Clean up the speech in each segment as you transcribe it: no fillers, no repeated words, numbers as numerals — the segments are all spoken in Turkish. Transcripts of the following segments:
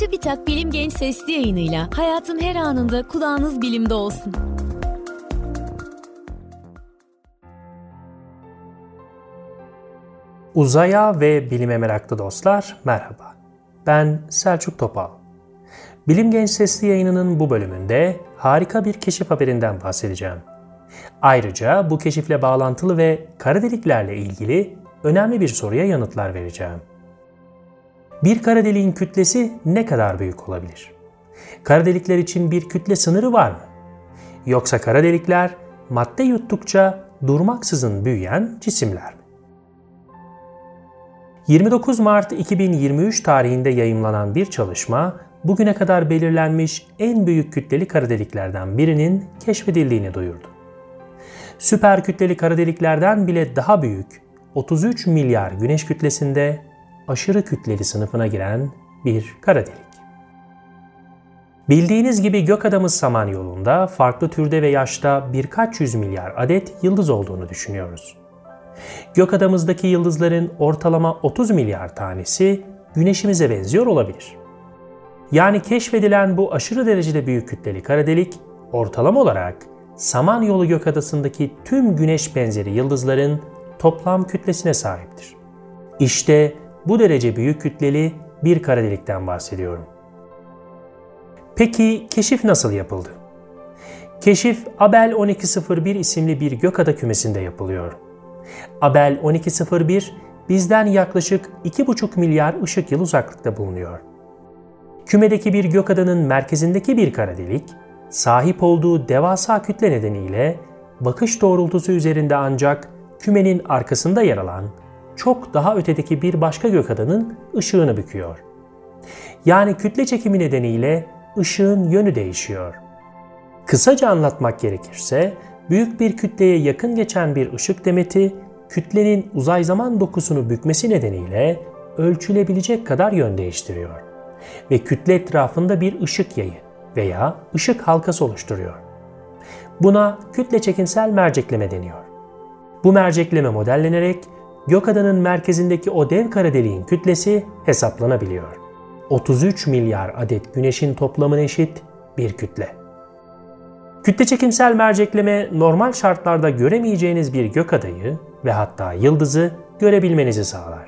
TÜBİTAK Bilim Genç Sesli yayınıyla hayatın her anında kulağınız bilimde olsun. Uzaya ve bilime meraklı dostlar, merhaba. Ben Selçuk Topal. Bilim Genç Sesli yayınının bu bölümünde harika bir keşif haberinden bahsedeceğim. Ayrıca bu keşifle bağlantılı ve kara deliklerle ilgili önemli bir soruya yanıtlar vereceğim. Bir kara deliğin kütlesi ne kadar büyük olabilir? Kara delikler için bir kütle sınırı var mı? Yoksa kara delikler madde yuttukça durmaksızın büyüyen cisimler mi? 29 Mart 2023 tarihinde yayımlanan bir çalışma, bugüne kadar belirlenmiş en büyük kütleli kara deliklerden birinin keşfedildiğini duyurdu. Süper kütleli kara deliklerden bile daha büyük 33 milyar güneş kütlesinde aşırı kütleli sınıfına giren bir kara delik. Bildiğiniz gibi gök adamız Samanyolu'nda farklı türde ve yaşta birkaç yüz milyar adet yıldız olduğunu düşünüyoruz. Gök adamızdaki yıldızların ortalama 30 milyar tanesi Güneşimize benziyor olabilir. Yani keşfedilen bu aşırı derecede büyük kütleli kara delik ortalama olarak Samanyolu gökadasındaki tüm güneş benzeri yıldızların toplam kütlesine sahiptir. İşte bu derece büyük kütleli bir kara delikten bahsediyorum. Peki keşif nasıl yapıldı? Keşif Abel 1201 isimli bir gökada kümesinde yapılıyor. Abel 1201 bizden yaklaşık 2,5 milyar ışık yılı uzaklıkta bulunuyor. Kümedeki bir gökadanın merkezindeki bir kara delik, sahip olduğu devasa kütle nedeniyle bakış doğrultusu üzerinde ancak kümenin arkasında yer alan çok daha ötedeki bir başka gökadanın ışığını büküyor. Yani kütle çekimi nedeniyle ışığın yönü değişiyor. Kısaca anlatmak gerekirse, büyük bir kütleye yakın geçen bir ışık demeti, kütlenin uzay zaman dokusunu bükmesi nedeniyle ölçülebilecek kadar yön değiştiriyor ve kütle etrafında bir ışık yayı veya ışık halkası oluşturuyor. Buna kütle çekimsel mercekleme deniyor. Bu mercekleme modellenerek gökadanın merkezindeki o dev kara deliğin kütlesi hesaplanabiliyor. 33 milyar adet güneşin toplamına eşit bir kütle. Kütle çekimsel mercekleme normal şartlarda göremeyeceğiniz bir gökadayı ve hatta yıldızı görebilmenizi sağlar.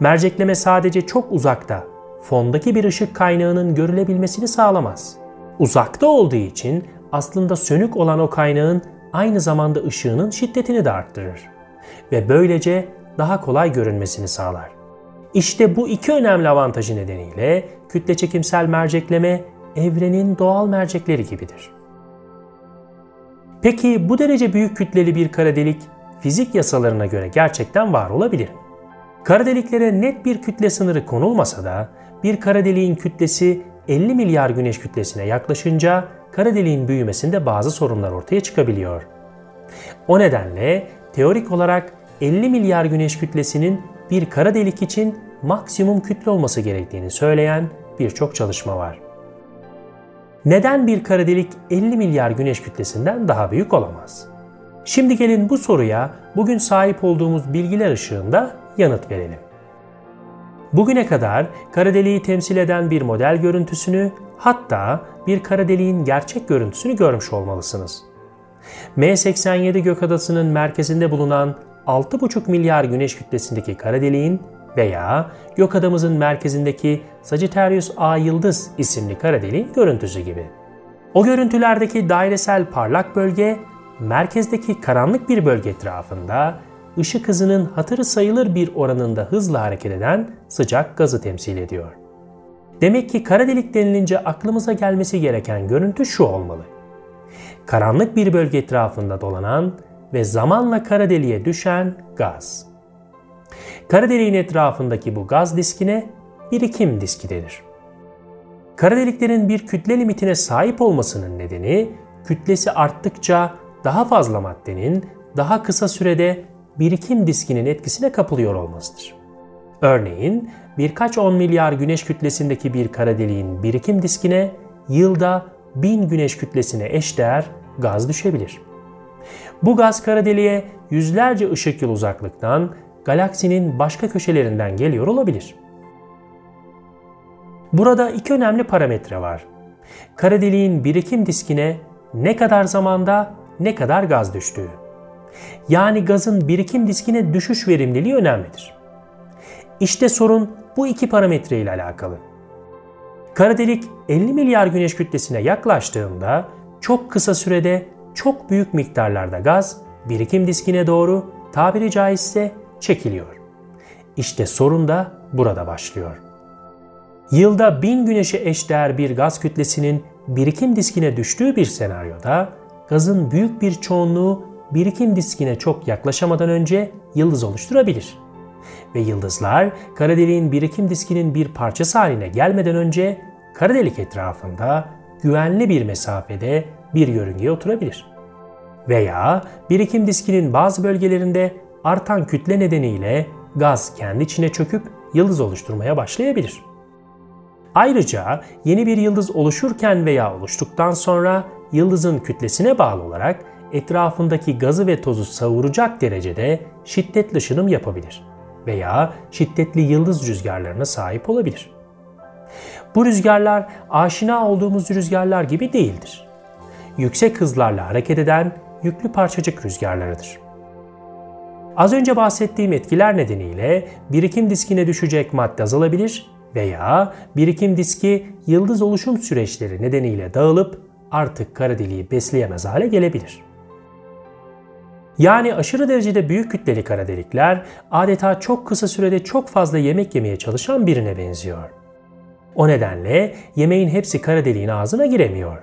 Mercekleme sadece çok uzakta, fondaki bir ışık kaynağının görülebilmesini sağlamaz. Uzakta olduğu için aslında sönük olan o kaynağın aynı zamanda ışığının şiddetini de arttırır ve böylece daha kolay görünmesini sağlar. İşte bu iki önemli avantajı nedeniyle kütle çekimsel mercekleme evrenin doğal mercekleri gibidir. Peki bu derece büyük kütleli bir kara delik fizik yasalarına göre gerçekten var olabilir mi? Kara deliklere net bir kütle sınırı konulmasa da bir kara deliğin kütlesi 50 milyar güneş kütlesine yaklaşınca kara deliğin büyümesinde bazı sorunlar ortaya çıkabiliyor. O nedenle teorik olarak 50 milyar güneş kütlesinin bir kara delik için maksimum kütle olması gerektiğini söyleyen birçok çalışma var. Neden bir kara delik 50 milyar güneş kütlesinden daha büyük olamaz? Şimdi gelin bu soruya bugün sahip olduğumuz bilgiler ışığında yanıt verelim. Bugüne kadar kara deliği temsil eden bir model görüntüsünü, hatta bir kara deliğin gerçek görüntüsünü görmüş olmalısınız. M87 gökadasının merkezinde bulunan 6,5 milyar güneş kütlesindeki kara deliğin veya gökadamızın merkezindeki Sagittarius A yıldız isimli kara deliğin görüntüsü gibi. O görüntülerdeki dairesel parlak bölge, merkezdeki karanlık bir bölge etrafında ışık hızının hatırı sayılır bir oranında hızla hareket eden sıcak gazı temsil ediyor. Demek ki kara delik denilince aklımıza gelmesi gereken görüntü şu olmalı: karanlık bir bölge etrafında dolanan ve zamanla kara deliğe düşen gaz. Kara deliğin etrafındaki bu gaz diskine birikim diski denir. Kara deliklerin bir kütle limitine sahip olmasının nedeni, kütlesi arttıkça daha fazla maddenin daha kısa sürede birikim diskinin etkisine kapılıyor olmasıdır. Örneğin birkaç 10 milyar güneş kütlesindeki bir kara deliğin birikim diskine yılda 1000 güneş kütlesine eşdeğer gaz düşebilir. Bu gaz kara deliğe yüzlerce ışık yılı uzaklıktan, galaksinin başka köşelerinden geliyor olabilir. Burada iki önemli parametre var. Kara deliğin birikim diskine ne kadar zamanda ne kadar gaz düştüğü. Yani gazın birikim diskine düşüş verimliliği önemlidir. İşte sorun bu iki parametre ile alakalı. Kara delik 50 milyar güneş kütlesine yaklaştığında çok kısa sürede çok büyük miktarlarda gaz birikim diskine doğru tabiri caizse çekiliyor. İşte sorun da burada başlıyor. Yılda 1000 güneşe eşdeğer bir gaz kütlesinin birikim diskine düştüğü bir senaryoda gazın büyük bir çoğunluğu birikim diskine çok yaklaşamadan önce yıldız oluşturabilir. Ve yıldızlar kara deliğin birikim diskinin bir parçası haline gelmeden önce kara delik etrafında güvenli bir mesafede bir yörüngeye oturabilir. Veya birikim diskinin bazı bölgelerinde artan kütle nedeniyle gaz kendi içine çöküp yıldız oluşturmaya başlayabilir. Ayrıca yeni bir yıldız oluşurken veya oluştuktan sonra yıldızın kütlesine bağlı olarak etrafındaki gazı ve tozu savuracak derecede şiddetli ışınım yapabilir veya şiddetli yıldız rüzgarlarına sahip olabilir. Bu rüzgarlar aşina olduğumuz rüzgarlar gibi değildir. Yüksek hızlarla hareket eden yüklü parçacık rüzgarlarıdır. Az önce bahsettiğim etkiler nedeniyle birikim diskine düşecek madde azalabilir veya birikim diski yıldız oluşum süreçleri nedeniyle dağılıp artık kara deliği besleyemez hale gelebilir. Yani aşırı derecede büyük kütleli kara delikler adeta çok kısa sürede çok fazla yemek yemeye çalışan birine benziyor. O nedenle yemeğin hepsi kara deliğin ağzına giremiyor.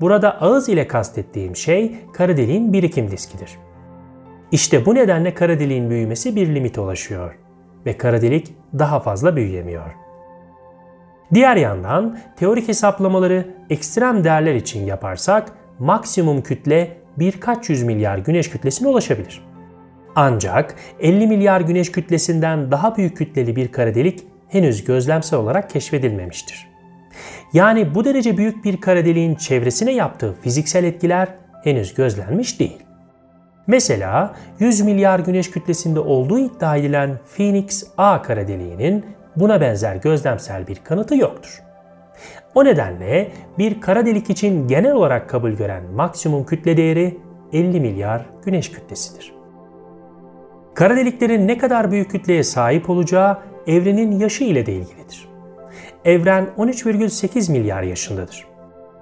Burada ağız ile kastettiğim şey kara deliğin birikim diskidir. İşte bu nedenle kara deliğin büyümesi bir limite ulaşıyor ve kara delik daha fazla büyüyemiyor. Diğer yandan teorik hesaplamaları ekstrem değerler için yaparsak maksimum kütle birkaç yüz milyar güneş kütlesine ulaşabilir. Ancak 50 milyar güneş kütlesinden daha büyük kütleli bir kara delik henüz gözlemsel olarak keşfedilmemiştir. Yani bu derece büyük bir kara deliğin çevresine yaptığı fiziksel etkiler henüz gözlenmiş değil. Mesela 100 milyar güneş kütlesinde olduğu iddia edilen Phoenix A kara deliğinin buna benzer gözlemsel bir kanıtı yoktur. O nedenle bir kara delik için genel olarak kabul gören maksimum kütle değeri 50 milyar güneş kütlesidir. Kara deliklerin ne kadar büyük kütleye sahip olacağı evrenin yaşı ile de ilgilidir. Evren 13,8 milyar yaşındadır.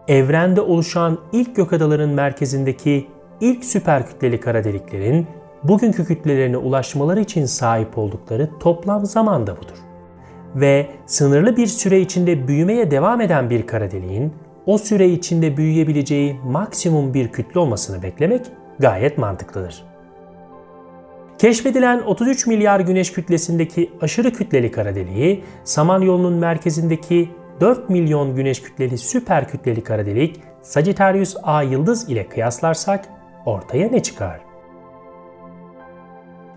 Evrende oluşan ilk gökadaların merkezindeki İlk süper kütleli kara deliklerin bugünkü kütlelerine ulaşmaları için sahip oldukları toplam zaman da budur. Ve sınırlı bir süre içinde büyümeye devam eden bir kara deliğin o süre içinde büyüyebileceği maksimum bir kütle olmasını beklemek gayet mantıklıdır. Keşfedilen 33 milyar güneş kütlesindeki aşırı kütleli kara deliği, Samanyolu'nun merkezindeki 4 milyon güneş kütleli süper kütleli kara delik Sagittarius A yıldız ile kıyaslarsak ortaya ne çıkar?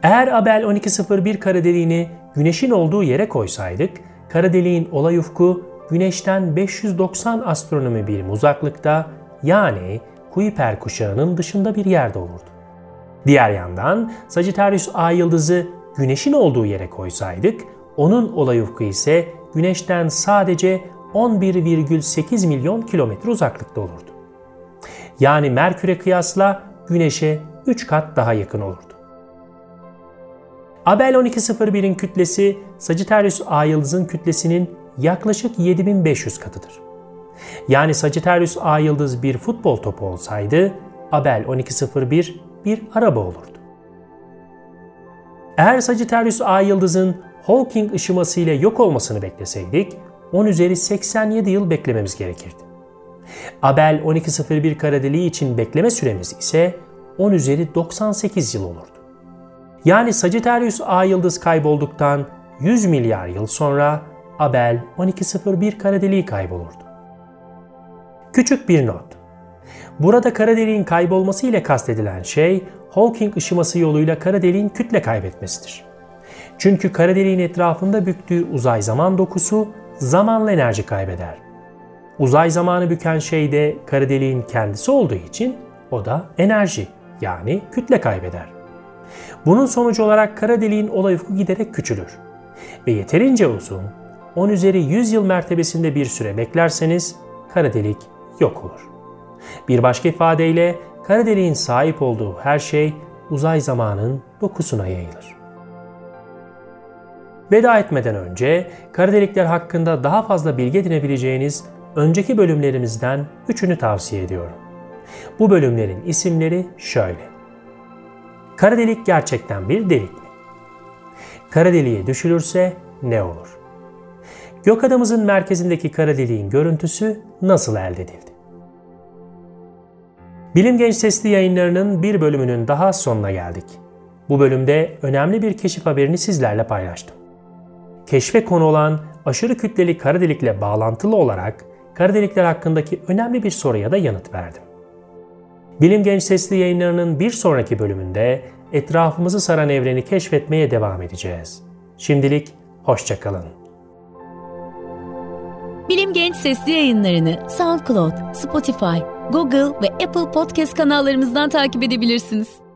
Eğer Abel 1201 kara deliğini Güneş'in olduğu yere koysaydık, kara deliğin olay ufku Güneş'ten 590 astronomi birim uzaklıkta, yani Kuiper kuşağının dışında bir yerde olurdu. Diğer yandan Sagittarius A yıldızı Güneş'in olduğu yere koysaydık, onun olay ufku ise Güneş'ten sadece 11,8 milyon kilometre uzaklıkta olurdu. Yani Merkür'e kıyasla Güneş'e 3 kat daha yakın olurdu. Abel 1201'in kütlesi Sagittarius A yıldızın kütlesinin yaklaşık 7500 katıdır. Yani Sagittarius A yıldız bir futbol topu olsaydı Abel 1201 bir araba olurdu. Eğer Sagittarius A yıldızın Hawking ışıması ile yok olmasını bekleseydik 10 üzeri 87 yıl beklememiz gerekirdi. Abel 1201 kara deliği için bekleme süremiz ise 10 üzeri 98 yıl olurdu. Yani Sagittarius A yıldız kaybolduktan 100 milyar yıl sonra Abel 1201 kara deliği kaybolurdu. Küçük bir not. Burada kara deliğin kaybolması ile kastedilen şey Hawking ışıması yoluyla kara deliğin kütle kaybetmesidir. Çünkü kara deliğin etrafında büktüğü uzay zaman dokusu zamanla enerji kaybeder. Uzay zamanı büken şey de kara deliğin kendisi olduğu için o da enerji yani kütle kaybeder. Bunun sonucu olarak kara deliğin olay ufku giderek küçülür ve yeterince uzun 10/100 yıl mertebesinde bir süre beklerseniz kara delik yok olur. Bir başka ifadeyle kara deliğin sahip olduğu her şey uzay zamanın dokusuna yayılır. Veda etmeden önce kara delikler hakkında daha fazla bilgi edinebileceğiniz önceki bölümlerimizden 3'ünü tavsiye ediyorum. Bu bölümlerin isimleri şöyle. Kara delik gerçekten bir delik mi? Kara deliğe düşülürse ne olur? Gökadamızın merkezindeki kara deliğin görüntüsü nasıl elde edildi? Bilim Genç Sesli yayınlarının bir bölümünün daha sonuna geldik. Bu bölümde önemli bir keşif haberini sizlerle paylaştım. Keşfe konu olan aşırı kütleli kara delikle bağlantılı olarak kara delikler hakkındaki önemli bir soruya da yanıt verdim. Bilim Genç Sesli yayınlarının bir sonraki bölümünde etrafımızı saran evreni keşfetmeye devam edeceğiz. Şimdilik hoşça kalın. Bilim Genç Sesli yayınlarını SoundCloud, Spotify, Google ve Apple Podcast kanallarımızdan takip edebilirsiniz.